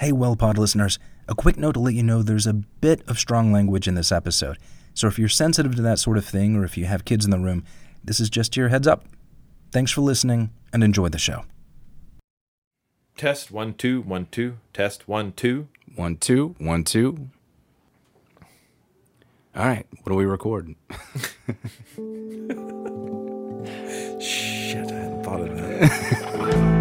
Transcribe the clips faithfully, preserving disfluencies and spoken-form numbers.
Hey, WellPod listeners, a quick note to let you know there's a bit of strong language in this episode. So if you're sensitive to that sort of thing, or if you have kids in the room, this is just your heads up. Thanks for listening, and enjoy the show. Test one, two, one, two. Test one, two. One, two, one, two. All right, what do we record? Shit, I hadn't thought of that.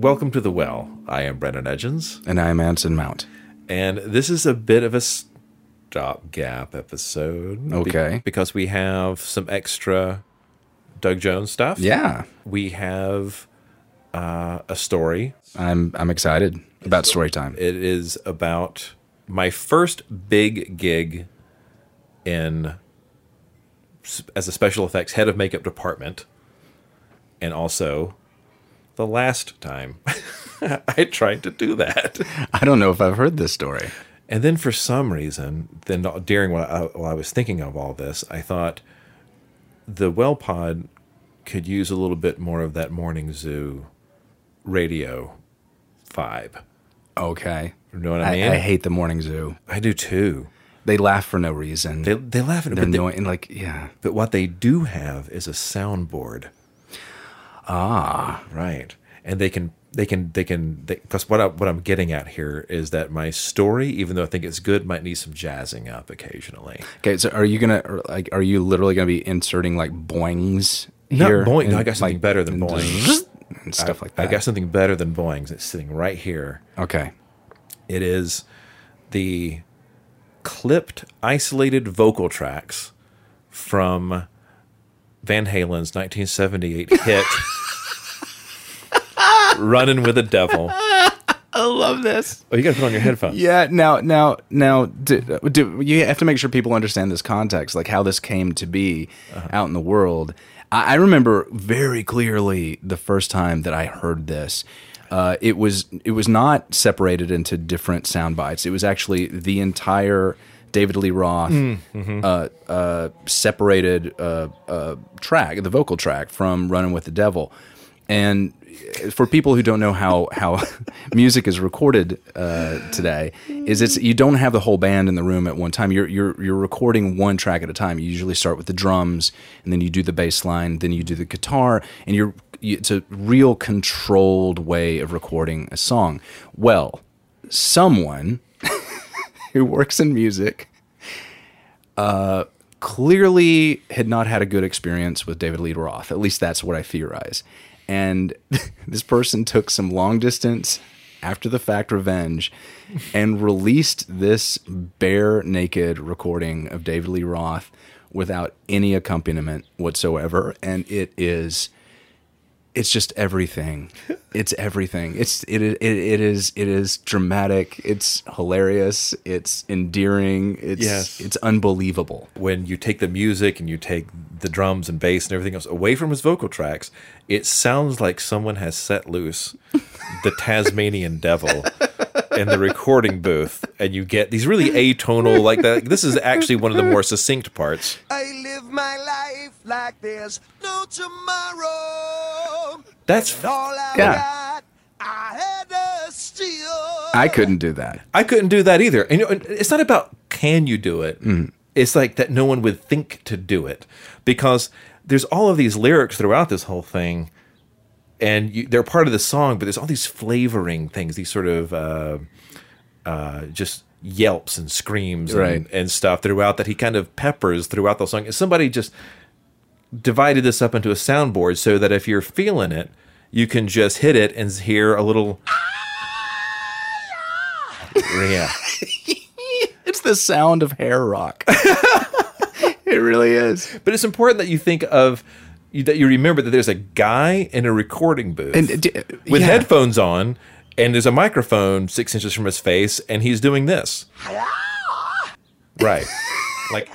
Welcome to The Well. I am Brannan Edgens. And I am Anson Mount. And this is a bit of a stopgap episode. Okay. Be- because we have some extra Doug Jones stuff. Yeah. We have uh, a story. I'm I'm excited about it's, story time. It is about my first big gig in as a special effects head of makeup department, and also the last time I tried to do that. I don't know if I've heard this story. And then for some reason, then during while I, while I was thinking of all this, I thought the WellPod could use a little bit more of that morning zoo radio vibe. Okay. You know what I, I mean? I hate the morning zoo. I do too. They laugh for no reason. They, they laugh at it. They're annoying. Like, yeah. But what they do have is a soundboard. Ah, right. And they can, they can, they can, because what, I, what I'm getting at here is that my story, even though I think it's good, might need some jazzing up occasionally. Okay. So are you going to, like, are you literally going to be inserting like boings here? Not boing. And, no, I got something like, better than and boings. And stuff I, like that. I got something better than boings. It's sitting right here. Okay. It is the clipped, isolated vocal tracks from Van Halen's nineteen seventy-eight hit Running with the Devil. I love this. Oh, you got to put on your headphones. Yeah, now, now, now, do, do, you have to make sure people understand this context, like how this came to be uh-huh. out in the world. I, I remember very clearly the first time that I heard this. Uh, it was it was not separated into different sound bites. It was actually the entire David Lee Roth mm, mm-hmm. uh, uh, separated uh, uh, track, the vocal track from Running with the Devil. And for people who don't know how, how music is recorded uh, today, is it's you don't have the whole band in the room at one time. You're you're you're recording one track at a time. You usually start with the drums, and then you do the bass line, then you do the guitar, and you're you, it's a real controlled way of recording a song. Well, someone who works in music, uh, clearly had not had a good experience with David Lee Roth. At least that's what I theorize. And this person took some long distance after the fact revenge and released this bare naked recording of David Lee Roth without any accompaniment whatsoever. And it is, it's just everything. It's everything. It's it it it is it is dramatic. It's hilarious. It's endearing. It's yes. It's unbelievable. When you take the music and you take the drums and bass and everything else away from his vocal tracks, it sounds like someone has set loose the Tasmanian devil in the recording booth, and you get these really atonal like that. This is actually one of the more succinct parts. I live my life like there's no tomorrow. That's and all I yeah. got. I had to steal. I couldn't do that. I couldn't do that either. And you know, it's not about can you do it. Mm. It's like that no one would think to do it, because there's all of these lyrics throughout this whole thing. And you, they're part of the song, but there's all these flavoring things, these sort of uh, uh, just yelps and screams right. and, and stuff throughout that he kind of peppers throughout the song. And somebody just divided this up into a soundboard so that if you're feeling it, you can just hit it and hear a little... yeah. It's the sound of hair rock. It really is. But it's important that you think of... You, that you remember that there's a guy in a recording booth and, uh, with yeah. headphones on, and there's a microphone six inches from his face, and he's doing this. Right. Like,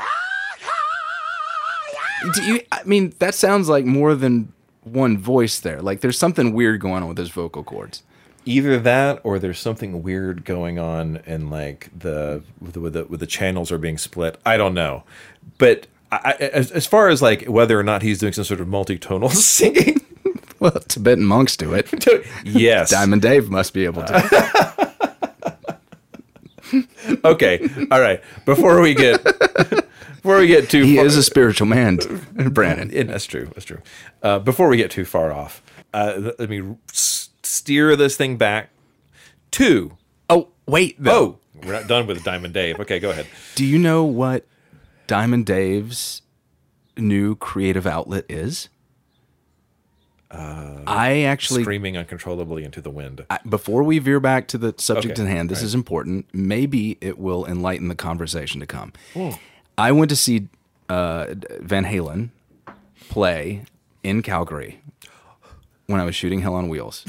do you, I mean, that sounds like more than one voice there. Like, there's something weird going on with those vocal cords. Either that, or there's something weird going on, and like the with the, with the, with the channels are being split. I don't know, but I, as, as far as like whether or not he's doing some sort of multi-tonal singing, well, Tibetan monks do it. Yes, Diamond Dave must be able to. Okay, all right. Before we get before we get too, he far, is a spiritual man, Brannan. It, that's true. That's true. Uh, before we get too far off, uh, let me. Steer this thing back to... Oh, wait, though. Oh, we're not done with Diamond Dave. Okay, go ahead. Do you know what Diamond Dave's new creative outlet is? Uh, I actually... Screaming uncontrollably into the wind. I, before we veer back to the subject okay, at hand, this right. is important. Maybe it will enlighten the conversation to come. Ooh. I went to see uh, Van Halen play in Calgary when I was shooting Hell on Wheels.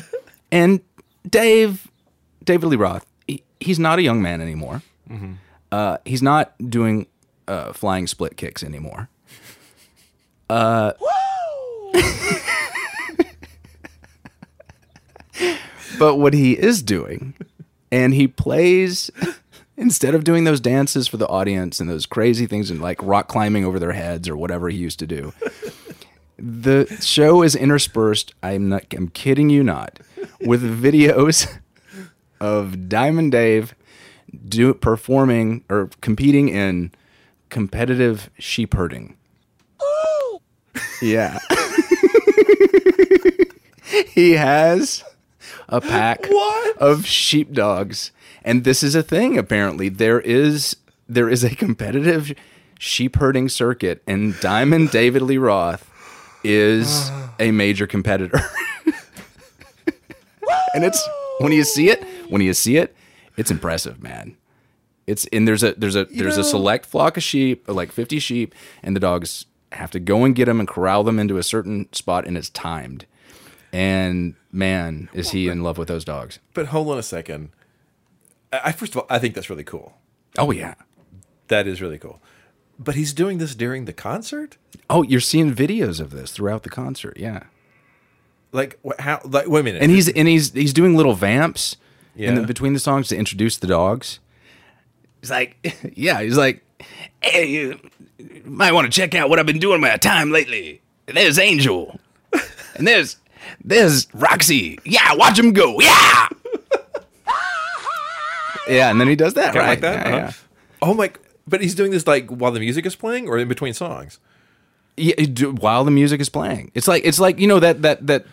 And Dave, David Lee Roth, he, he's not a young man anymore. Mm-hmm. Uh, he's not doing uh, flying split kicks anymore. Uh, Woo! But what he is doing, and he plays, instead of doing those dances for the audience and those crazy things and like rock climbing over their heads or whatever he used to do, the show is interspersed, I'm not, I'm kidding you not, with videos of Diamond Dave do, performing or competing in competitive sheep herding. Ooh. Yeah. He has a pack what? of sheepdogs, and this is a thing, apparently. There is there is a competitive sheep herding circuit, and Diamond David Lee Roth is a major competitor. And it's when you see it, when you see it, it's impressive, man. It's and there's a there's a there's a select flock of sheep, like fifty sheep, and the dogs have to go and get them and corral them into a certain spot, and it's timed. And man, is he in love with those dogs. But hold on a second. I first of all, I think that's really cool. Oh yeah. That is really cool. But he's doing this during the concert? Oh, you're seeing videos of this throughout the concert, yeah. Like what, how? Like wait a minute. And he's and he's he's doing little vamps, yeah, in the, between the songs to introduce the dogs. He's like, yeah, he's like, hey, you might want to check out what I've been doing with my time lately. There's Angel, and there's there's Roxy. Yeah, watch him go. Yeah, yeah, and then he does that kind right. Like that? Yeah, uh-huh. Yeah. Oh my! But he's doing this like while the music is playing, or in between songs. Yeah, do, while the music is playing, it's like it's like you know that that that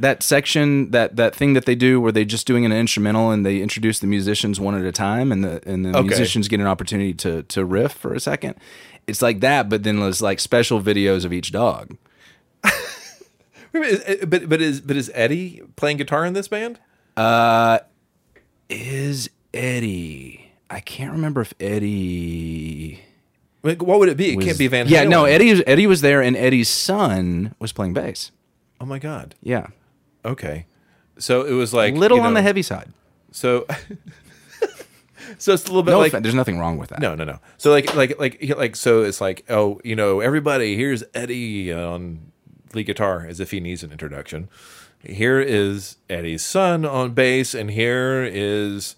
that section that that thing that they do where they're just doing an instrumental and they introduce the musicians one at a time, and the and the okay. musicians get an opportunity to to riff for a second. It's like that, but then there's like special videos of each dog. but but is but is Eddie playing guitar in this band? Uh, is Eddie? I can't remember if Eddie. Like, what would it be? It was, can't be Van Halen. Yeah, no, Eddie, Eddie was there, and Eddie's son was playing bass. Oh, my God. Yeah. Okay. So it was like... A little you know, on the heavy side. So so it's a little bit no like... Offense. There's nothing wrong with that. No, no, no. So like, like, like, like, so it's like, oh, you know, everybody, here's Eddie on lead guitar, as if he needs an introduction. Here is Eddie's son on bass, and here is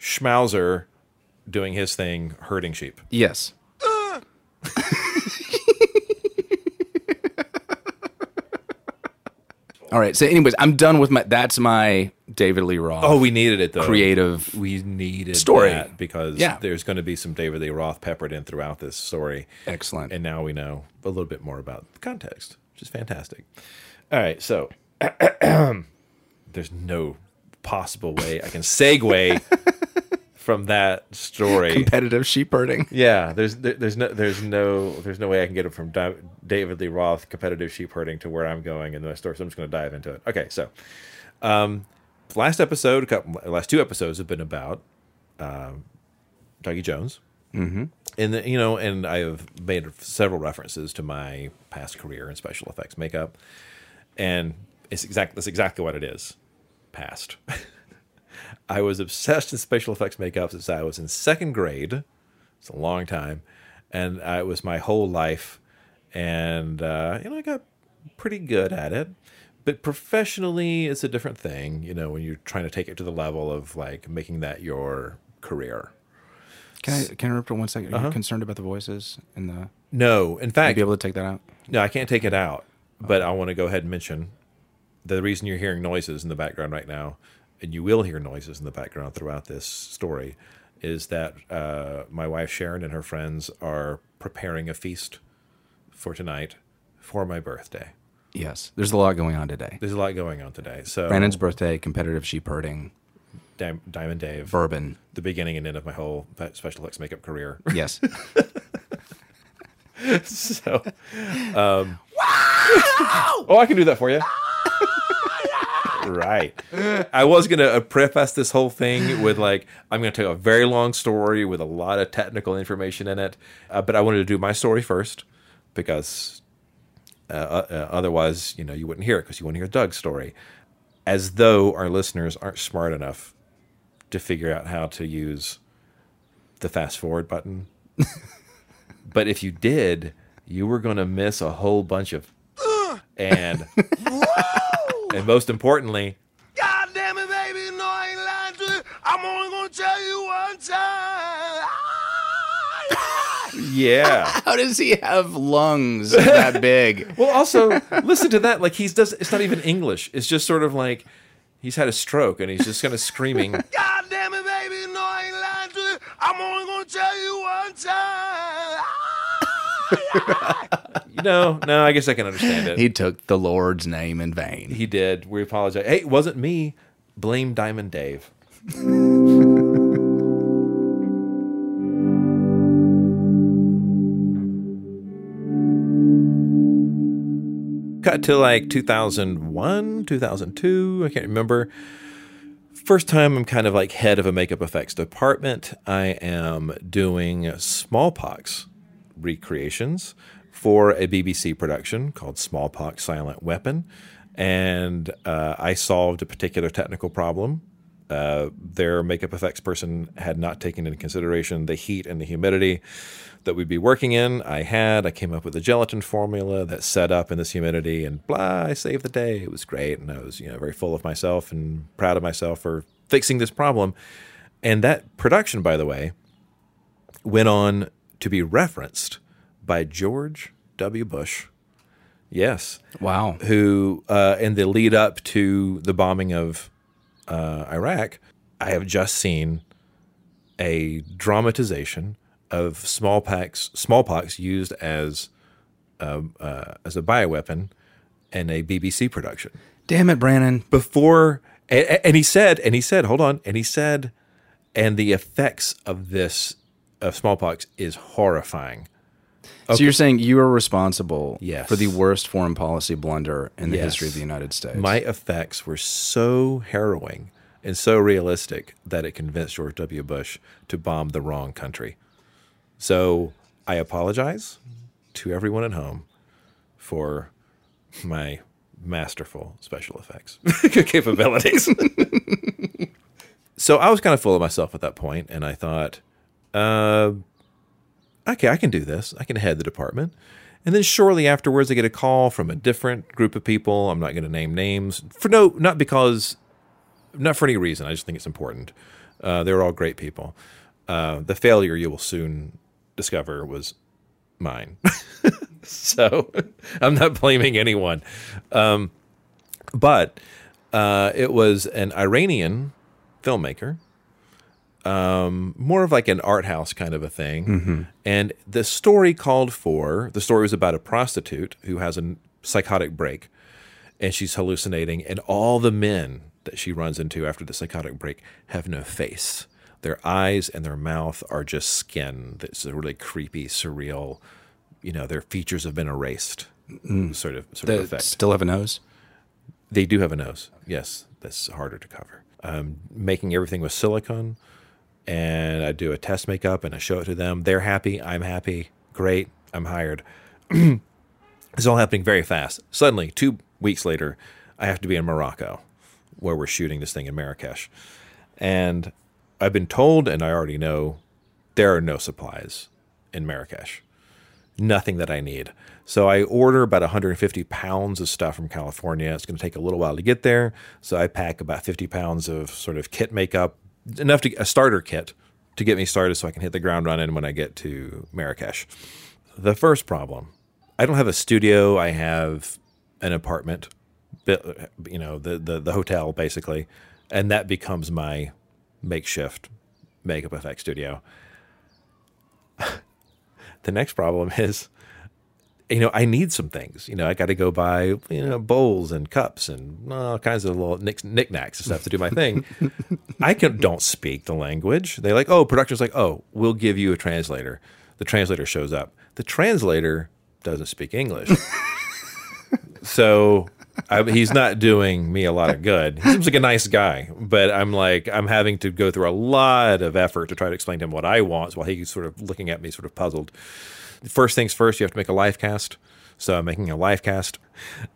Schmauser doing his thing, herding sheep. Yes. All right. So, anyways, I'm done with my. That's my David Lee Roth. Oh, we needed it though. Creative. We needed story that because yeah. there's going to be some David Lee Roth peppered in throughout this story. Excellent. And now we know a little bit more about the context, which is fantastic. All right. So, there's no possible way I can segue. From that story, competitive sheep herding. Yeah, there's there, there's no there's no there's no way I can get it from Di- David Lee Roth competitive sheep herding to where I'm going in the story. So I'm just going to dive into it. Okay, so um, last episode, a couple, last two episodes have been about um, Dougie Jones, mm-hmm. and the, you know, and I have made several references to my past career in special effects makeup, and it's exactly that's exactly what it is, past. I was obsessed with special effects makeup since I was in second grade. It's a long time. And I, it was my whole life. And, uh, you know, I got pretty good at it. But professionally, it's a different thing, you know, when you're trying to take it to the level of, like, making that your career. Can I, can I interrupt for one second? Are uh-huh. you concerned about the voices in the... No, in fact... Are you able to take that out? No, I can't take it out, but I want to go ahead and mention the reason you're hearing noises in the background right now, and you will hear noises in the background throughout this story, is that uh, my wife Sharon and her friends are preparing a feast for tonight for my birthday. Yes, there's a lot going on today. There's a lot going on today. So Brannan's birthday, competitive sheep herding, Di- Diamond Dave, bourbon, the beginning and end of my whole special effects makeup career. Yes. so, um, oh, I can do that for you. Right. I was going to preface this whole thing with, like, I'm going to tell a very long story with a lot of technical information in it, uh, but I wanted to do my story first because uh, uh, otherwise, you know, you wouldn't hear it because you wouldn't hear Doug's story, as though our listeners aren't smart enough to figure out how to use the fast forward button. But if you did, you were going to miss a whole bunch of and... And most importantly, God damn it, baby, no, I ain't lying to you. I'm only going to tell you one time. Yeah. How does he have lungs that big? Well, also, listen to that. Like, he's does. It's not even English. It's just sort of like he's had a stroke and he's just kind of screaming. God damn it, baby, no, I ain't lying to you. I'm only going to tell you one time. You know, no, I guess I can understand it. He took the Lord's name in vain. He did. We apologize. Hey, it wasn't me. Blame Diamond Dave. Cut to like two thousand one, two thousand two. I can't remember. First time I'm kind of like head of a makeup effects department. I am doing smallpox recreations for a B B C production called Smallpox Silent Weapon. And uh, I solved a particular technical problem. Uh, their makeup effects person had not taken into consideration the heat and the humidity that we'd be working in. I had. I came up with a gelatin formula that set up in this humidity and blah, I saved the day. It was great. And I was, you know, very full of myself and proud of myself for fixing this problem. And that production, by the way, went on to be referenced by George W. Bush. Yes. Wow. Who, uh, in the lead up to the bombing of uh, Iraq, I have just seen a dramatization of smallpox, smallpox used as uh, uh, as a bioweapon in a B B C production. Damn it, Brannan. Before, and, and he said, and he said, hold on, and he said, and the effects of this of smallpox is horrifying. Okay. So you're saying you are responsible yes. for the worst foreign policy blunder in the yes. history of the United States. My effects were so harrowing and so realistic that it convinced George W. Bush to bomb the wrong country. So I apologize to everyone at home for my masterful special effects capabilities. So I was kind of full of myself at that point, and I thought, Uh, okay, I can do this. I can head the department. And then shortly afterwards, I get a call from a different group of people. I'm not going to name names for no, not because, not for any reason. I just think it's important. Uh, they were all great people. Uh, the failure you will soon discover was mine. So I'm not blaming anyone. Um, but, uh, it was an Iranian filmmaker. Um, more of like an art house kind of a thing. Mm-hmm. And the story called for, the story was about a prostitute who has a psychotic break and she's hallucinating, and all the men that she runs into after the psychotic break have no face. Their eyes and their mouth are just skin. That's a really creepy, surreal, you know, their features have been erased mm. sort of, sort they of effect. Still have a nose? They do have a nose. Yes. That's harder to cover. Um, making everything with silicone. And I do a test makeup and I show it to them. They're happy. I'm happy. Great. I'm hired. It's all happening very fast. Suddenly, two weeks later, I have to be in Morocco where we're shooting this thing in Marrakesh. And I've been told, and I already know, there are no supplies in Marrakesh. nothing that I need. So I order about one hundred fifty pounds of stuff from California. It's going to take a little while to get there. So I pack about fifty pounds of sort of kit makeup, enough to a starter kit to get me started so I can hit the ground running when I get to Marrakesh. The first problem, I don't have a studio. I have an apartment, you know, the, the, the hotel basically. And that becomes my makeshift makeup effect studio. The next problem is, you know, I need some things. You know, I got to go buy, you know, bowls and cups and all kinds of little knick- knickknacks and stuff to do my thing. I can, don't speak the language. They like, oh, production's like, oh, we'll give you a translator. The translator shows up. The translator doesn't speak English. So I, he's not doing me a lot of good. He seems like a nice guy, but I'm like, I'm having to go through a lot of effort to try to explain to him what I want while he's sort of looking at me sort of puzzled. First things first, you have to make a live cast. So I'm making a live cast.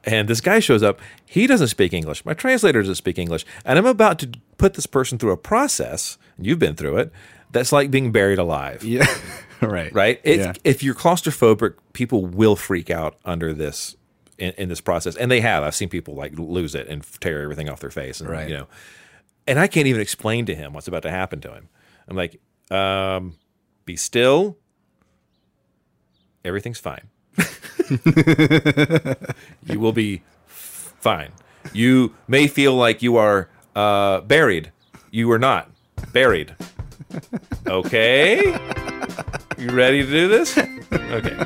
And this guy shows up. He doesn't speak English. My translator doesn't speak English. And I'm about to put this person through a process, and you've been through it, that's like being buried alive. Yeah, right. Right? It, yeah. If you're claustrophobic, people will freak out under this In, in this process, and they have. I've seen people like lose it and tear everything off their face, and right. you know. And I can't even explain to him what's about to happen to him. I'm like, um, be still. Everything's fine. You will be fine. You may feel like you are uh, buried. You are not buried. Okay. You ready to do this? Okay.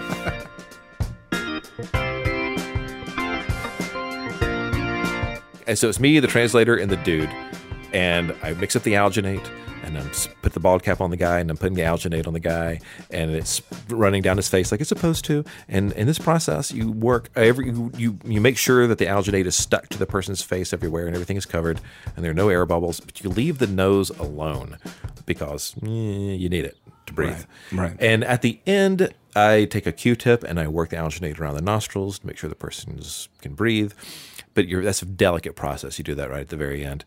And so it's me, the translator, and the dude. And I mix up the alginate, and I put the bald cap on the guy, and I'm putting the alginate on the guy, and it's running down his face like it's supposed to. And in this process, you work every you you make sure that the alginate is stuck to the person's face everywhere, and everything is covered, and there are no air bubbles. But you leave the nose alone because mm, you need it to breathe. Right, right. And at the end, I take a Q-tip and I work the alginate around the nostrils to make sure the person can breathe. But you're, that's a delicate process. You do that right at the very end.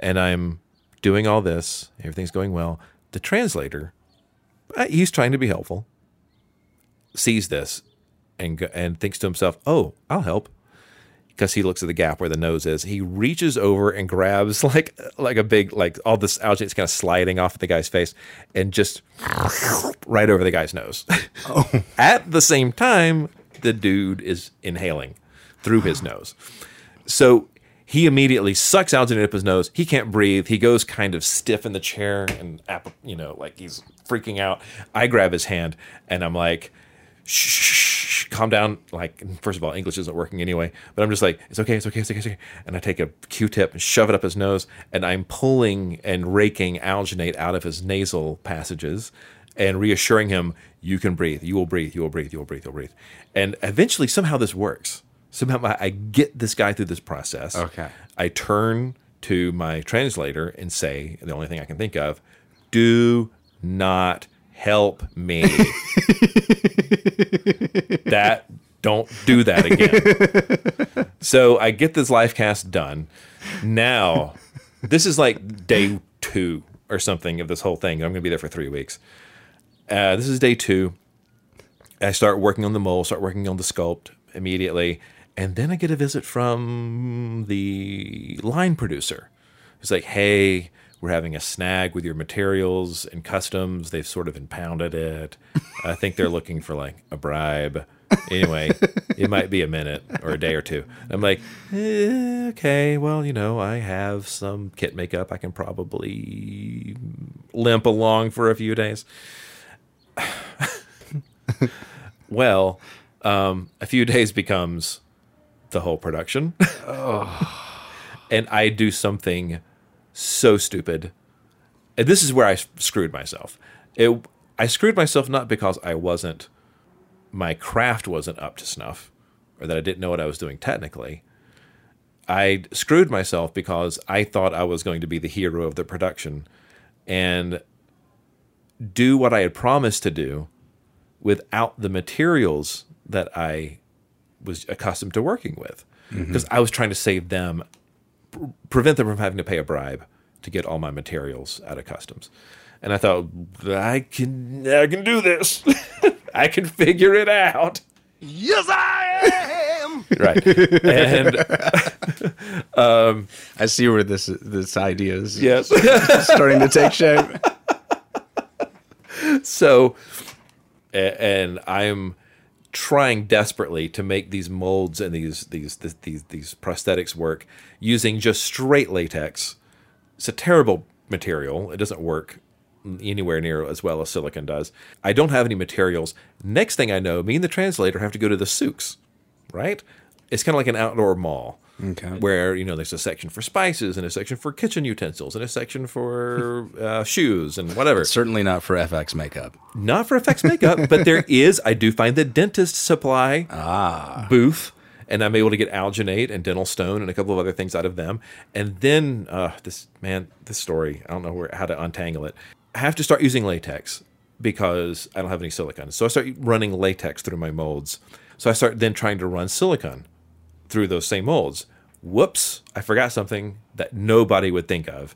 And I'm doing all this. Everything's going well. The translator, he's trying to be helpful, sees this and and thinks to himself, oh, I'll help. Because he looks at the gap where the nose is. He reaches over and grabs like like a big, like all this alginate's kind of sliding off the guy's face and just right over the guy's nose. Oh. At the same time, the dude is inhaling through his nose. So he immediately sucks alginate up his nose. He can't breathe. He goes kind of stiff in the chair and, you know, like he's freaking out. I grab his hand and I'm like, shh, shh, shh, calm down. Like, first of all, English isn't working anyway. But I'm just like, it's okay, it's okay, it's okay, it's okay. And I take a Q-tip and shove it up his nose. And I'm pulling and raking alginate out of his nasal passages and reassuring him, you can breathe. You will breathe. You will breathe. You will breathe. You will breathe. And eventually, somehow this works. Somehow I get this guy through this process. Okay. I turn to my translator and say, the only thing I can think of, do not help me. That, don't do that again. So I get this live cast done. Now, this is like day two or something of this whole thing. I'm going to be there for three weeks. Uh, this is day two. I start working on the mole, start working on the sculpt immediately. And then I get a visit from the line producer. It's like, hey, we're having a snag with your materials and customs. They've sort of impounded it. I think they're looking for like a bribe. Anyway, it might be a minute or a day or two. I'm like, eh, okay, well, you know, I have some kit makeup. I can probably limp along for a few days. Well, um, a few days becomes the whole production. Oh. And I do something so stupid. And this is where I screwed myself. It, I screwed myself not because I wasn't, my craft wasn't up to snuff or that I didn't know what I was doing technically. I screwed myself because I thought I was going to be the hero of the production and do what I had promised to do without the materials that I was accustomed to working with, because mm-hmm. I was trying to save them, pr- prevent them from having to pay a bribe to get all my materials out of customs. And I thought, I can, I can do this. I can figure it out. Yes, I am. Right. And um, I see where this this idea is yes. starting to take shape. So, and I'm trying desperately to make these molds and these these these these, these prosthetics work using just straight latex. It's a terrible material. It doesn't work anywhere near as well as silicon does. I don't have any materials. Next thing I know, me and the translator have to go to the souks, right? It's kind of like an outdoor mall okay. where, you know, there's a section for spices and a section for kitchen utensils and a section for uh, shoes and whatever. It's certainly not for F X makeup. Not for F X makeup, but there is, I do find the dentist supply ah. booth. And I'm able to get alginate and dental stone and a couple of other things out of them. And then uh, this, man, this story, I don't know where, how to untangle it. I have to start using latex because I don't have any silicon. So I start running latex through my molds. So I start then trying to run silicon through those same molds. Whoops, I forgot something that nobody would think of.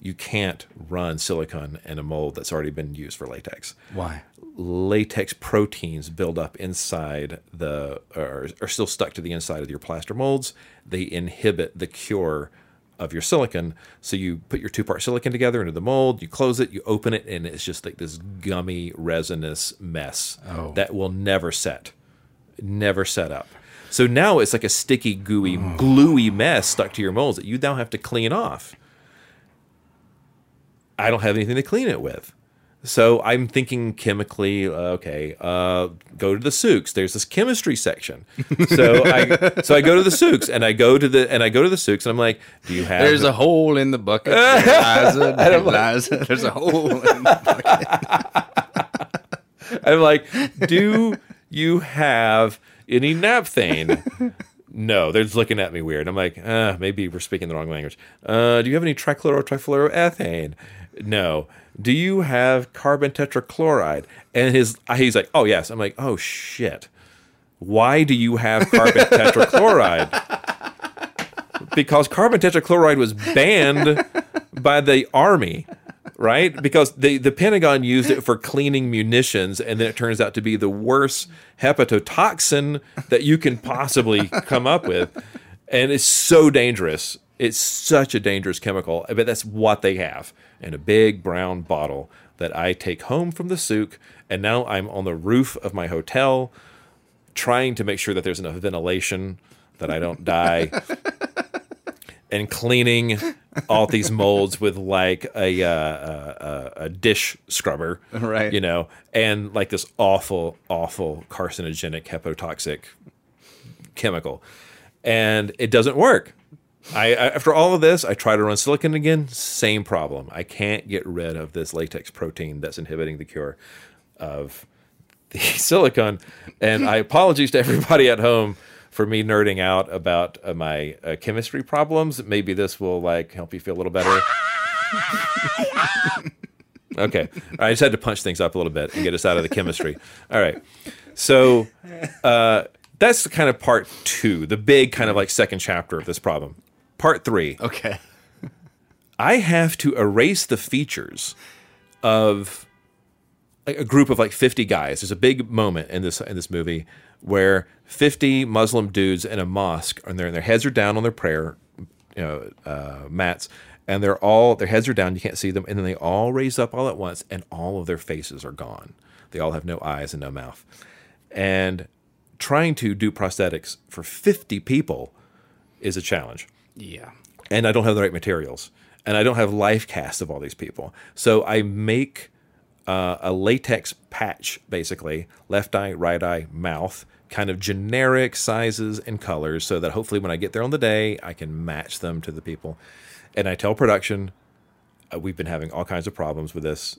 You can't run silicon in a mold that's already been used for latex. Why? Latex proteins build up inside the, or are still stuck to the inside of your plaster molds. They inhibit the cure of your silicon. So you put your two-part silicon together into the mold, you close it, you open it, and it's just like this gummy, resinous mess oh. that will never set, never set up. So now it's like a sticky, gooey, oh. gluey mess stuck to your molds that you now have to clean off. I don't have anything to clean it with. So I'm thinking chemically, okay, uh, go to the souks. There's this chemistry section. So I so I go to the souks and I go to the and I go to the souks and I'm like, do you have There's a, a hole in the bucket. Eliza, Eliza, like, there's a hole in the bucket. I'm like, do you have any naphthalene? No, they're just looking at me weird. I'm like, uh, maybe we're speaking the wrong language. Uh, do you have any trichloro trifluoroethane? No. Do you have carbon tetrachloride? And his he's like, oh, yes. I'm like, oh, shit. Why do you have carbon tetrachloride? Because carbon tetrachloride was banned by the Army. Right? Because the, the Pentagon used it for cleaning munitions, and then it turns out to be the worst hepatotoxin that you can possibly come up with. And it's so dangerous. It's such a dangerous chemical. But that's what they have in a big brown bottle that I take home from the souk, and now I'm on the roof of my hotel trying to make sure that there's enough ventilation that I don't die. And cleaning all these molds with like a, uh, a a dish scrubber, right? You know, and like this awful, awful carcinogenic, hepatotoxic chemical, and it doesn't work. I, I after all of this, I try to run silicon again. Same problem. I can't get rid of this latex protein that's inhibiting the cure of the silicon. And I apologize to everybody at home for me nerding out about uh, my uh, chemistry problems. Maybe this will like help you feel a little better. Okay. I just had to punch things up a little bit and get us out of the chemistry. All right. So uh, that's kind of part two, the big kind of like second chapter of this problem. Part three. Okay. I have to erase the features of like, a group of like fifty guys. There's a big moment in this in this movie where fifty Muslim dudes in a mosque, and, and their heads are down on their prayer you know, uh, mats, and they're all their heads are down, you can't see them, and then they all raise up all at once, and all of their faces are gone. They all have no eyes and no mouth. And trying to do prosthetics for fifty people is a challenge. Yeah. And I don't have the right materials, and I don't have life casts of all these people. So I make uh, a latex patch, basically, left eye, right eye, mouth, kind of generic sizes and colors so that hopefully when I get there on the day, I can match them to the people. And I tell production, uh, we've been having all kinds of problems with this.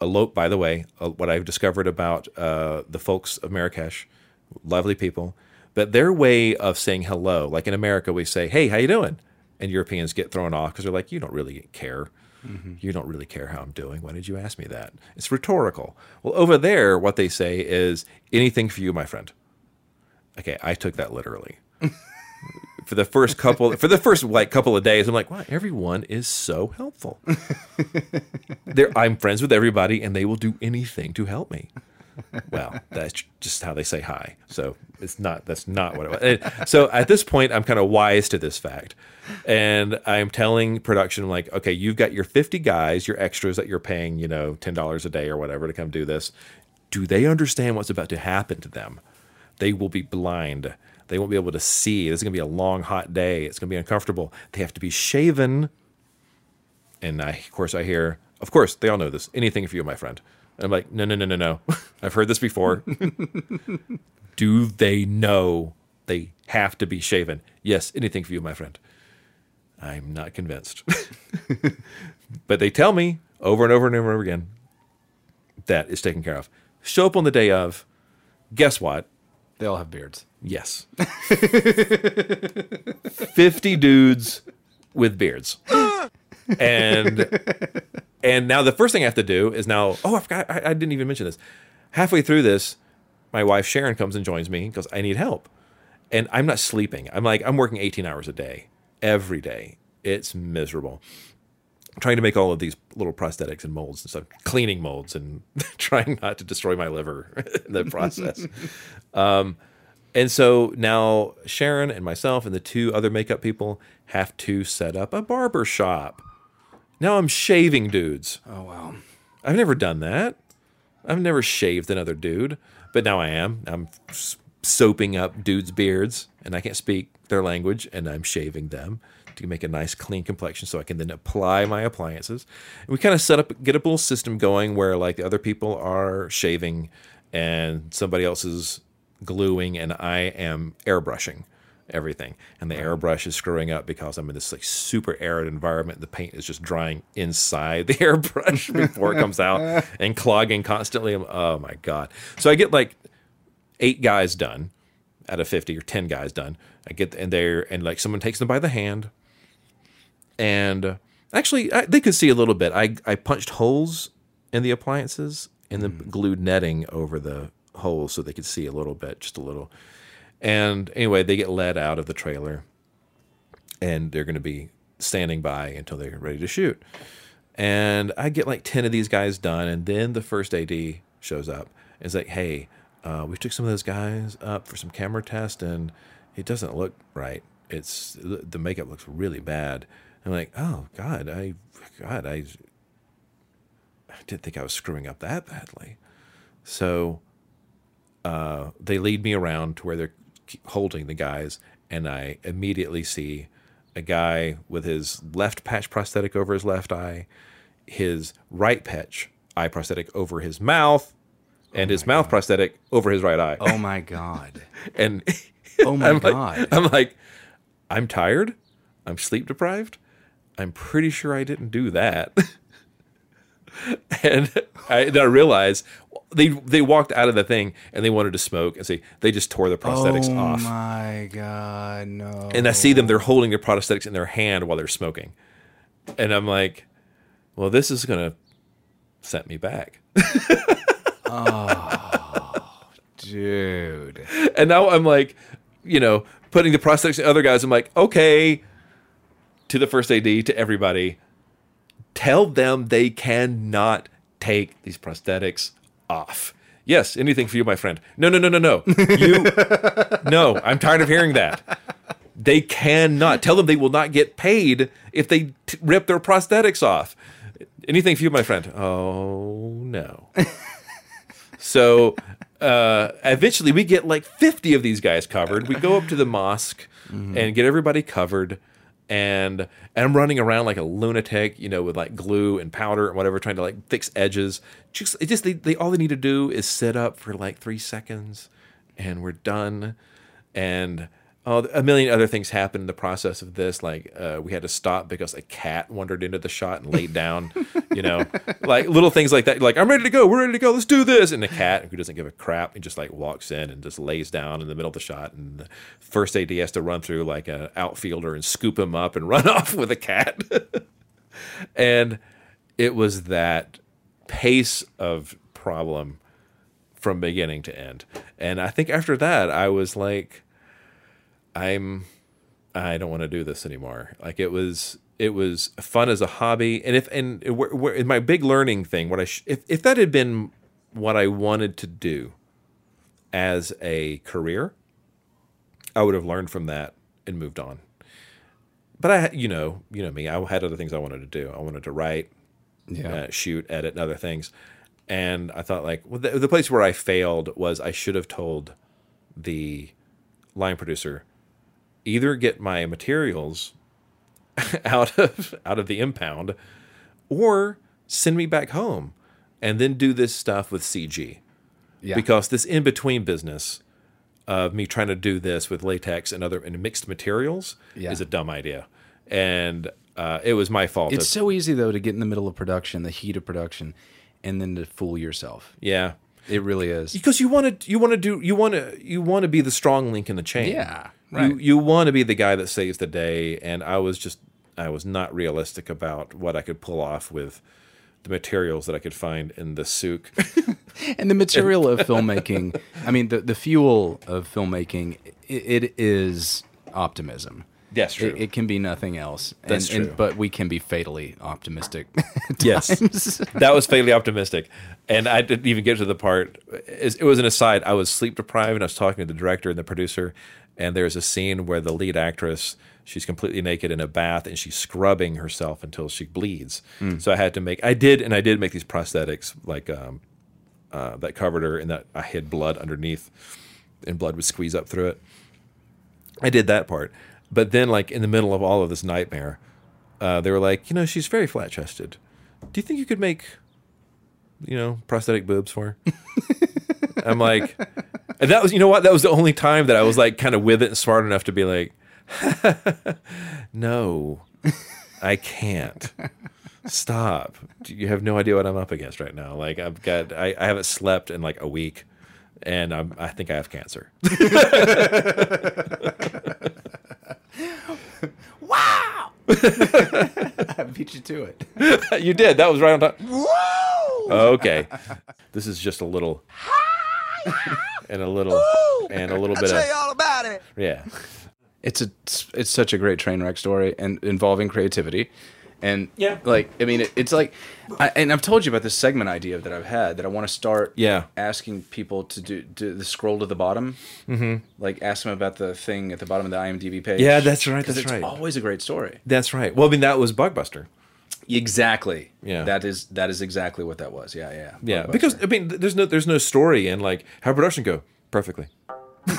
Elope, by the way, uh, what I've discovered about uh, the folks of Marrakesh, lovely people, but their way of saying hello, like in America, we say, hey, how you doing? And Europeans get thrown off because they're like, you don't really care. Mm-hmm. You don't really care how I'm doing. Why did you ask me that? It's rhetorical. Well, over there, what they say is anything for you, my friend. Okay, I took that literally. for the first couple, for the first like couple of days, I'm like, wow, everyone is so helpful. I'm friends with everybody, and they will do anything to help me. Well, that's just how they say hi. So it's not, that's not what it was. And so at this point, I'm kind of wise to this fact. And I'm telling production, like, okay, you've got your fifty guys, your extras that you're paying, you know, ten dollars a day or whatever to come do this. Do they understand what's about to happen to them? They will be blind. They won't be able to see. This is going to be a long, hot day. It's going to be uncomfortable. They have to be shaven. And I, of course, I hear, of course, they all know this. Anything for you, my friend. And I'm like, no, no, no, no, no. I've heard this before. Do they know they have to be shaven? Yes, anything for you, my friend. I'm not convinced. But they tell me over and over and over and over again that it's taken care of. Show up on the day of, guess what? They all have beards. Yes. fifty dudes with beards. And and now the first thing I have to do is now, oh, I forgot, I, I didn't even mention this. Halfway through this, my wife Sharon comes and joins me because I need help. And I'm not sleeping. I'm like, I'm working eighteen hours a day, every day. It's miserable. I'm trying to make all of these little prosthetics and molds and stuff, cleaning molds and trying not to destroy my liver in the process. um, and so now Sharon and myself and the two other makeup people have to set up a barber shop. Now I'm shaving dudes. Oh, wow. I've never done that. I've never shaved another dude, but now I am. I'm soaping up dudes' beards, and I can't speak their language, and I'm shaving them to make a nice clean complexion so I can then apply my appliances. And we kind of set up, get a little system going where like the other people are shaving and somebody else is gluing and I am airbrushing everything. And the airbrush is screwing up because I'm in this like super arid environment. The paint is just drying inside the airbrush before it comes out and clogging constantly. Oh my God. So I get like eight guys done out of fifty or ten guys done. I get in there and like someone takes them by the hand. And actually, I, they could see a little bit. I, I punched holes in the appliances and then mm. glued netting over the holes so they could see a little bit, just a little. And anyway, they get led out of the trailer, and they're going to be standing by until they're ready to shoot. And I get like ten of these guys done, and then the first A D shows up and is like, hey, uh, we took some of those guys up for some camera test, and it doesn't look right. It's the makeup looks really bad. I'm like, oh God, I, God, I, I didn't think I was screwing up that badly. So, uh, they lead me around to where they're holding the guys, and I immediately see a guy with his left patch prosthetic over his left eye, his right patch eye prosthetic over his mouth, and oh his mouth God. prosthetic over his right eye. Oh my God! And oh my I'm God! Like, I'm like. I'm tired. I'm sleep deprived. I'm pretty sure I didn't do that. and, I, and I realized they they walked out of the thing and they wanted to smoke and see. They just tore the prosthetics oh off. Oh my God, no! And I see them. They're holding their prosthetics in their hand while they're smoking. And I'm like, well, this is gonna set me back. Oh, dude! And now I'm like, you know. Putting the prosthetics to other guys, I'm like, okay, to the first A D, to everybody, tell them they cannot take these prosthetics off. Yes, anything for you, my friend. No, no, no, no, no. You, no, I'm tired of hearing that. They cannot. Tell them they will not get paid if they t- rip their prosthetics off. Anything for you, my friend. Oh, no. So... Uh, eventually, we get like fifty of these guys covered. We go up to the mosque mm-hmm. and get everybody covered. And, and I'm running around like a lunatic, you know, with like glue and powder and whatever, trying to like fix edges. Just, it just they, they all they need to do is sit up for like three seconds, and we're done. And oh, a million other things happened in the process of this. Like uh, we had to stop because a cat wandered into the shot and laid down. You know, like little things like that. Like, I'm ready to go. We're ready to go. Let's do this. And the cat, who doesn't give a crap, he just like walks in and just lays down in the middle of the shot. And the first A D has to run through like an outfielder and scoop him up and run off with a cat. And it was that pace of problem from beginning to end. And I think after that, I was like, I'm, I don't want to do this anymore. Like it was... It was fun as a hobby, and if and it, it, my big learning thing, what I sh- if if that had been what I wanted to do as a career, I would have learned from that and moved on. But I, you know, you know me, I had other things I wanted to do. I wanted to write, yeah. uh, shoot, edit, and other things. And I thought, like, well, the, the place where I failed was I should have told the line producer, either get my materials out of out of the impound, or send me back home, and then do this stuff with C G, yeah. because this in between business of me trying to do this with latex and other and mixed materials yeah. is a dumb idea, and uh, it was my fault. It's of, so easy though to get in the middle of production, the heat of production, and then to fool yourself. Yeah, it really is, because you want to you want to do you want to you want to be the strong link in the chain. Yeah, right. You you want to be the guy that saves the day, and I was just I was not realistic about what I could pull off with the materials that I could find in the souk. And the material of filmmaking, I mean, the, the fuel of filmmaking, it, it is optimism. That's true. It, it can be nothing else. That's and, true. And, but we can be fatally optimistic at yes. times. That was fatally optimistic. And I didn't even get to the part. It was an aside. I was sleep deprived, and I was talking to the director and the producer, and there's a scene where the lead actress, she's completely naked in a bath, and she's scrubbing herself until she bleeds. Mm. So I had to make, I did, and I did make these prosthetics like um, uh, that covered her, and that I hid blood underneath, and blood would squeeze up through it. I did that part, but then, like in the middle of all of this nightmare, uh, they were like, you know, she's very flat-chested. Do you think you could make, you know, prosthetic boobs for her? I'm like, and that was, you know what, that was the only time that I was like kind of with it and smart enough to be like, no, I can't. Stop. You have no idea what I'm up against right now. Like I've got, I, I haven't slept in like a week, and I'm, I think I have cancer. Wow! I beat you to it. You did. That was right on time. Woo! Okay. This is just a little, and a little, Ooh! and a little I'll bit. Tell of, you all about it. Yeah. It's a it's such a great train wreck story, and involving creativity, and yeah. like I mean it, it's like, I, and I've told you about this segment idea that I've had that I want to start yeah. asking people to do, do the scroll to the bottom, mm-hmm. like ask them about the thing at the bottom of the IMDb page. Yeah, that's right. That's it's right. It's always a great story. That's right. Well, I mean that was Bugbuster. Exactly. Yeah. That is that is exactly what that was. Yeah, yeah. Yeah. Because I mean, there's no there's no story in like how production go perfectly.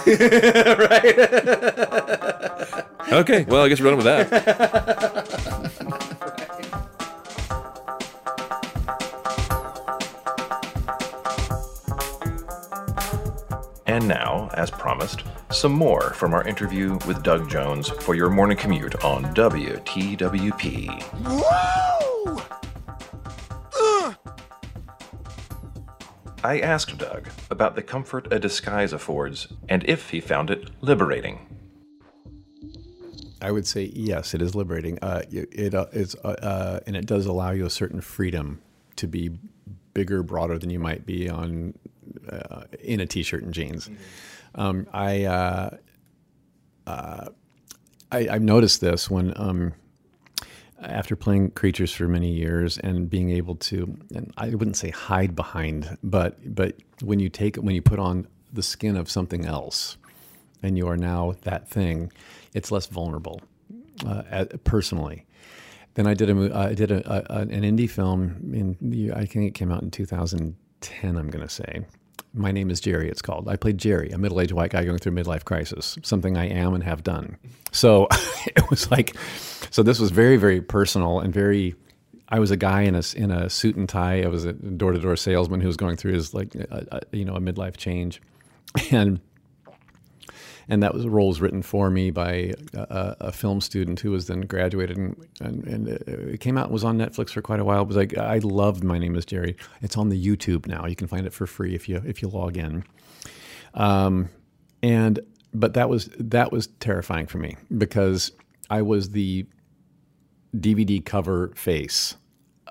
Right. Okay, well, I guess we're done with that. And now, as promised, some more from our interview with Doug Jones for your morning commute on W T W P. Woo! Ugh. I asked Doug about the comfort a disguise affords, and if he found it liberating. I would say yes, it is liberating. Uh, it, it uh, it's, uh, uh, and it does allow you a certain freedom to be bigger, broader than you might be on uh, in a t-shirt and jeans. Mm-hmm. Um, I, uh, uh, I I've noticed this when. Um, After playing creatures for many years and being able to, and I wouldn't say hide behind, but but when you take when you put on the skin of something else, and you are now that thing, it's less vulnerable, uh, personally. Then I did a I did a, a, an indie film in the, I think it came out in two thousand ten. I'm going to say, My Name is Jerry, it's called. I played Jerry, a middle-aged white guy going through a midlife crisis, something I am and have done. So it was like, so this was very, very personal and very, I was a guy in a, in a suit and tie. I was a door-to-door salesman who was going through his, like, a, a, you know, a midlife change. And and that was roles written for me by a, a film student who was then graduated, and, and, and it came out and was on Netflix for quite a while. It was like, I loved My Name is Jerry. It's on the YouTube now. You can find it for free if you if you log in. Um, and but that was that was terrifying for me because I was the D V D cover face.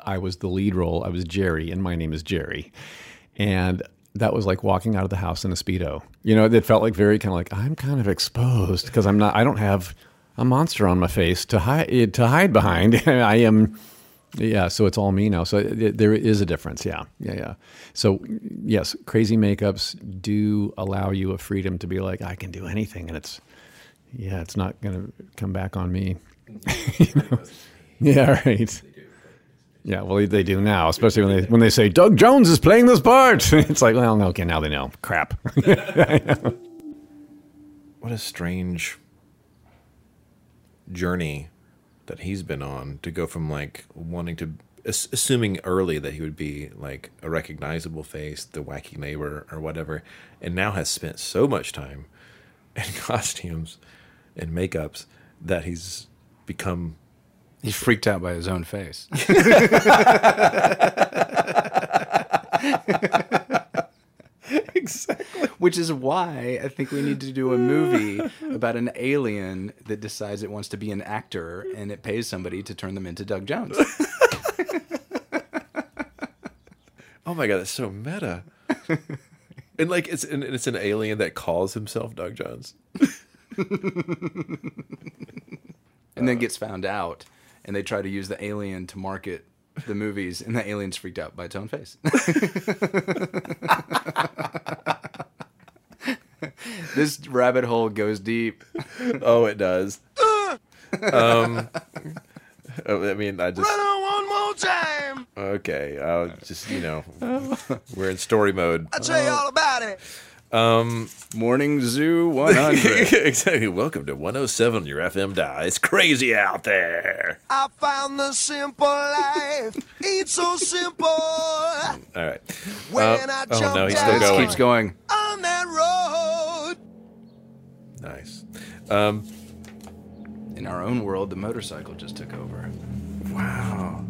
I was the lead role. I was Jerry in My Name is Jerry, and that was like walking out of the house in a Speedo. You know, it felt like very kind of like, I'm kind of exposed because I'm not, I don't have a monster on my face to hide, to hide behind. I am, Yeah, so it's all me now. So it, there is a difference. Yeah, yeah, yeah. So yes, crazy makeups do allow you a freedom to be like, I can do anything, and it's, yeah, it's not going to come back on me. You know? Yeah, right. Yeah, well, they do now, especially when they when they say Doug Jones is playing this part. It's like, well, okay, now they know. Crap. What a strange journey that he's been on, to go from like wanting to, assuming early that he would be like a recognizable face, the wacky neighbor or whatever, and now has spent so much time in costumes and makeups that he's become... He's freaked out by his own face. Exactly. Which is why I think we need to do a movie about an alien that decides it wants to be an actor, and it pays somebody to turn them into Doug Jones. Oh my God, that's so meta. And like it's and it's an alien that calls himself Doug Jones. And then gets found out, and they try to use the alien to market the movies, and the alien's freaked out by its own face. This rabbit hole goes deep. Oh, it does. um, I mean, I just... Run on one more time! Okay, I'll just, you know, we're in story mode. I'll tell you all about it. Um, Morning Zoo one hundred. Exactly. Welcome to one oh seven, your F M dial. It's crazy out there. I found the simple life. Ain't so simple. All right. When uh, I oh, no, he still going. keeps going. On that road. Nice. Um, In our own world, the motorcycle just took over. Wow.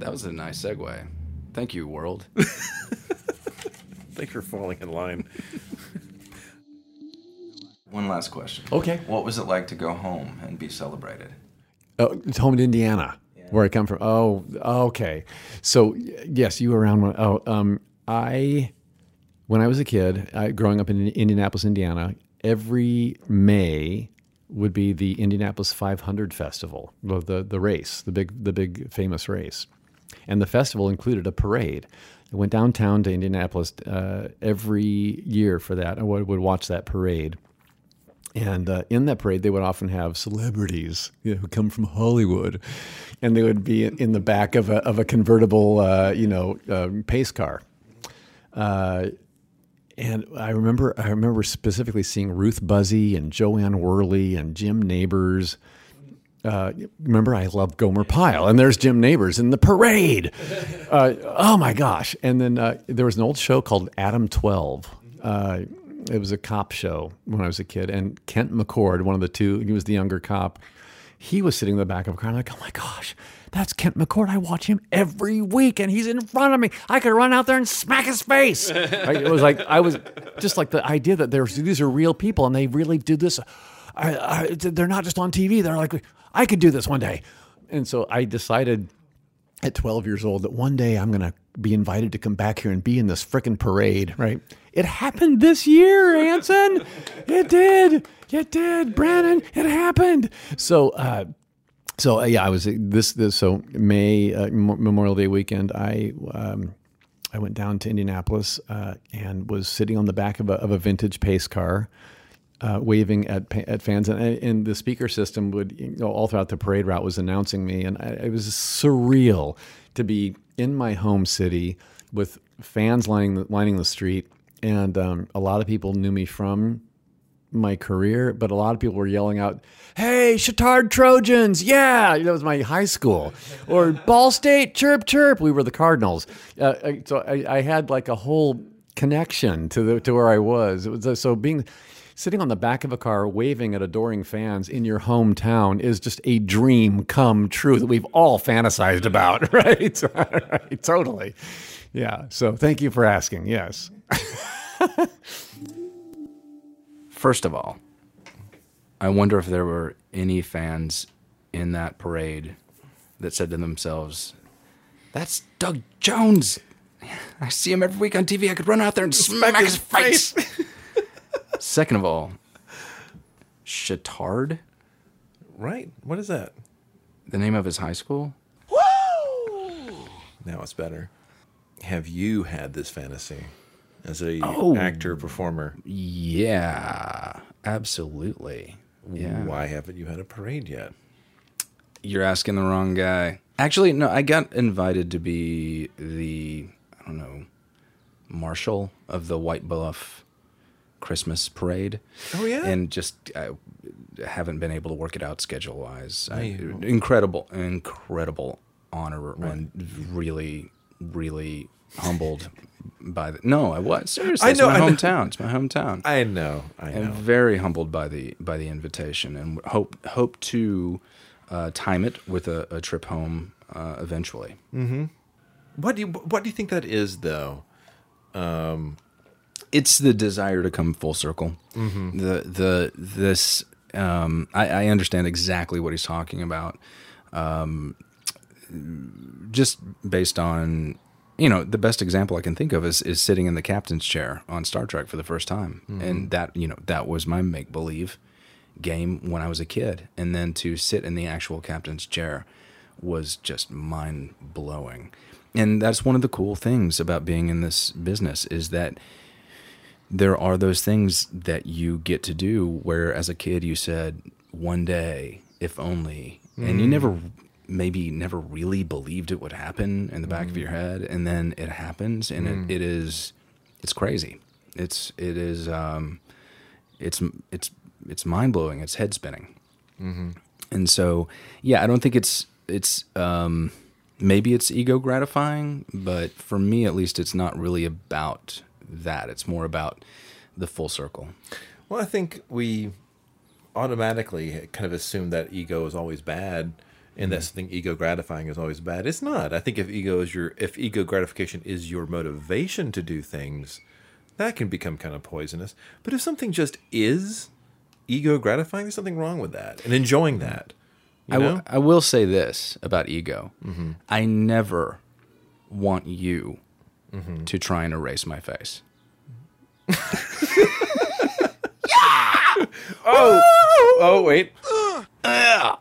That was a nice segue. Thank you, world. I think you're falling in line. One last question. Okay. What was it like to go home and be celebrated? Oh, it's home to Indiana, yeah. Where I come from. Oh, okay. So, yes, you were around when, oh, um, I, when I was a kid, I, growing up in Indianapolis, Indiana, every May would be the Indianapolis five hundred Festival, the, the race, the big, the big famous race. And the festival included a parade. I went downtown to Indianapolis uh, every year for that. I would, would watch that parade. And uh, in that parade, they would often have celebrities, you know, who come from Hollywood. And they would be in the back of a, of a convertible, uh, you know, uh, pace car. Uh, and I remember I remember specifically seeing Ruth Buzzy and Joanne Worley and Jim Nabors. Uh, remember, I love Gomer Pyle, and there's Jim Nabors in the parade. Uh, oh my gosh. And then uh, there was an old show called Adam twelve. Uh, it was a cop show when I was a kid, and Kent McCord, one of the two, he was the younger cop. He was sitting in the back of a car, and I'm like, oh my gosh, that's Kent McCord. I watch him every week, and he's in front of me. I could run out there and smack his face. I, it was like, I was just like the idea that there's, these are real people, and they really do this. I, I, they're not just on T V. They're like, I could do this one day. And so I decided at twelve years old that one day I'm going to be invited to come back here and be in this frickin' parade, right? It happened this year, Anson. It did. It did, Brannan. It happened. So, uh, so uh, yeah, I was this, this, so May, uh, Memorial Day weekend, I, um, I went down to Indianapolis, uh, and was sitting on the back of a, of a vintage pace car, Uh, waving at at fans, and, and the speaker system would, you know, all throughout the parade route was announcing me, and I, it was surreal to be in my home city with fans lining the, lining the street, and um, a lot of people knew me from my career, but a lot of people were yelling out, "Hey, Chatard Trojans, yeah!" That was my high school. Or Ball State, chirp, chirp. We were the Cardinals. Uh, I, so I, I had like a whole connection to the to where I was. It was so being. Sitting on the back of a car waving at adoring fans in your hometown is just a dream come true that we've all fantasized about, right? Right, totally. Yeah, so thank you for asking, yes. First of all, I wonder if there were any fans in that parade that said to themselves, "That's Doug Jones. I see him every week on T V. I could run out there and smack his face." Second of all, Chatard? Right. What is that? The name of his high school? Now it's better. Have you had this fantasy as a oh, actor, performer? Yeah, absolutely. Yeah. Why haven't you had a parade yet? You're asking the wrong guy. Actually, no, I got invited to be the, I don't know, marshal of the White Bluff Christmas parade. Oh, yeah? And just I haven't been able to work it out schedule-wise. I, incredible, incredible honor right. and really, really humbled by the... No, I was. Seriously, I know, it's my I hometown. Know. It's my hometown. I know, I know. I'm very humbled by the by the invitation and hope hope to... Uh, time it with a, a trip home uh, eventually. Mm-hmm. What do you What do you think that is, though? Um, it's the desire to come full circle. Mm-hmm. The the this um, I, I understand exactly what he's talking about. Um, just based on you know the best example I can think of is is sitting in the captain's chair on Star Trek for the first time, mm-hmm. and that you know that was my make believe game when I was a kid, and then to sit in the actual captain's chair was just mind-blowing. And that's one of the cool things about being in this business is that there are those things that you get to do where as a kid you said one day if only, mm. and you never maybe never really believed it would happen in the back mm. of your head, and then it happens, and mm. it, it is it's crazy it's it is um it's it's It's mind-blowing. It's head-spinning. Mm-hmm. And so, yeah, I don't think it's... it's um, maybe it's ego-gratifying, but for me, at least, it's not really about that. It's more about the full circle. Well, I think we automatically kind of assume that ego is always bad and mm-hmm. that something ego-gratifying is always bad. It's not. I think if ego is your, if ego gratification is your motivation to do things, that can become kind of poisonous. But if something just is... ego gratifying, there's something wrong with that and enjoying that. You know? I, w- I will say this about ego. Mm-hmm. I never want you mm-hmm. to try and erase my face. yeah! Oh, oh, wait. Uh.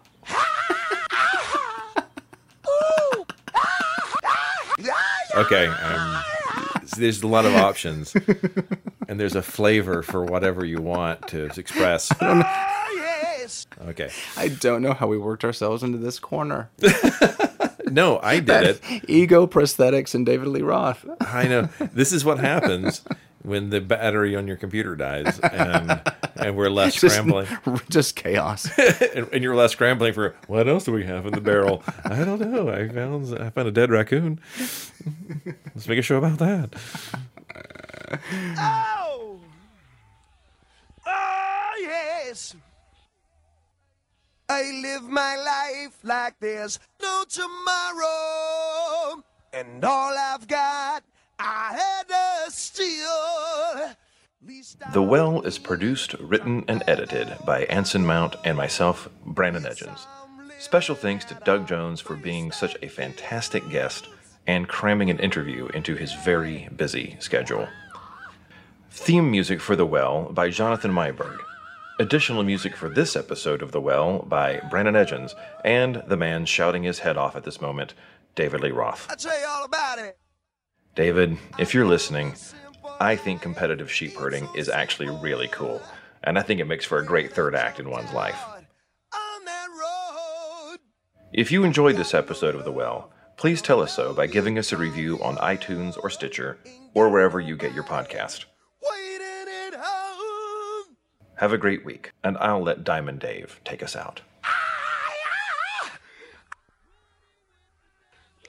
Okay. Um, there's a lot of options. And there's a flavor for whatever you want to express. Ah, yes. Okay. I don't know how we worked ourselves into this corner. No, I did that it. Ego, prosthetics, and David Lee Roth. I know. This is what happens when the battery on your computer dies, and and we're left just, scrambling. Just chaos. and, and you're left scrambling for, what else do we have in the barrel? I don't know. I found, I found a dead raccoon. Let's make a show about that. Oh! Oh, yes! I live my life like there's no tomorrow, and all I've got I had to steal. The Well is produced, written, and edited by Anson Mount and myself, Brannan Edgens. Special thanks to Doug Jones for being such a fantastic guest and cramming an interview into his very busy schedule. Theme music for The Well by Jonathan Meiburg. Additional music for this episode of The Well by Brannan Edgens and the man shouting his head off at this moment, David Lee Roth. I'll tell you all about it. David, if you're listening, I think competitive sheep herding is actually really cool, and I think it makes for a great third act in one's life. If you enjoyed this episode of The Well, please tell us so by giving us a review on iTunes or Stitcher or wherever you get your podcast. Have a great week, and I'll let Diamond Dave take us out.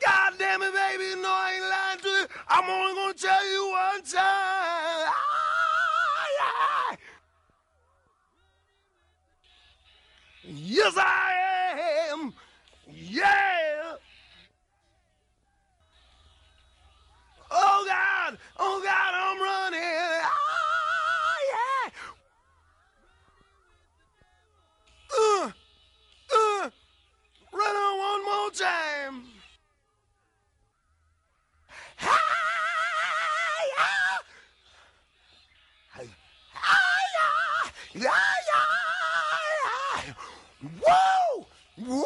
God damn it, baby, no, I ain't lying to you. I'm only gonna tell you one time. Yes, I am. Yeah. Oh, God! Oh, God, I'm running! Oh, yeah! Uh, uh, run on one more time! Hi-ya! Hi-ya! Hi-ya! Woo! Woo!